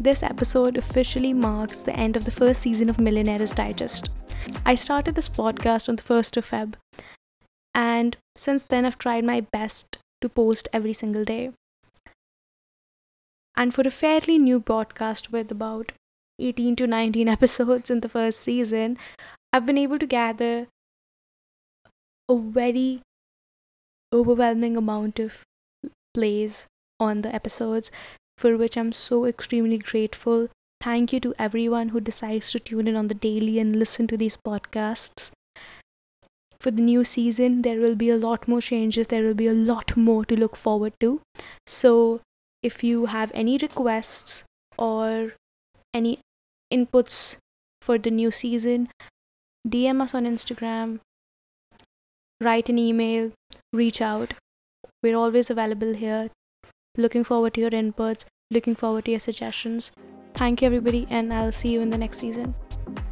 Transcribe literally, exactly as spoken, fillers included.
This episode officially marks the end of the first season of Millionaire's Digest. I started this podcast on the first of February, and since then I've tried my best to post every single day. And for a fairly new podcast with about eighteen to nineteen episodes in the first season, I've been able to gather a very overwhelming amount of plays on the episodes, for which I'm so extremely grateful. Thank you to everyone who decides to tune in on the daily and listen to these podcasts. For the new season, there will be a lot more changes. There will be a lot more to look forward to. So if you have any requests or any inputs for the new season, D M us on Instagram, write an email, reach out. We're always available here. Looking forward to your inputs, looking forward to your suggestions. Thank you everybody, and I'll see you in the next season.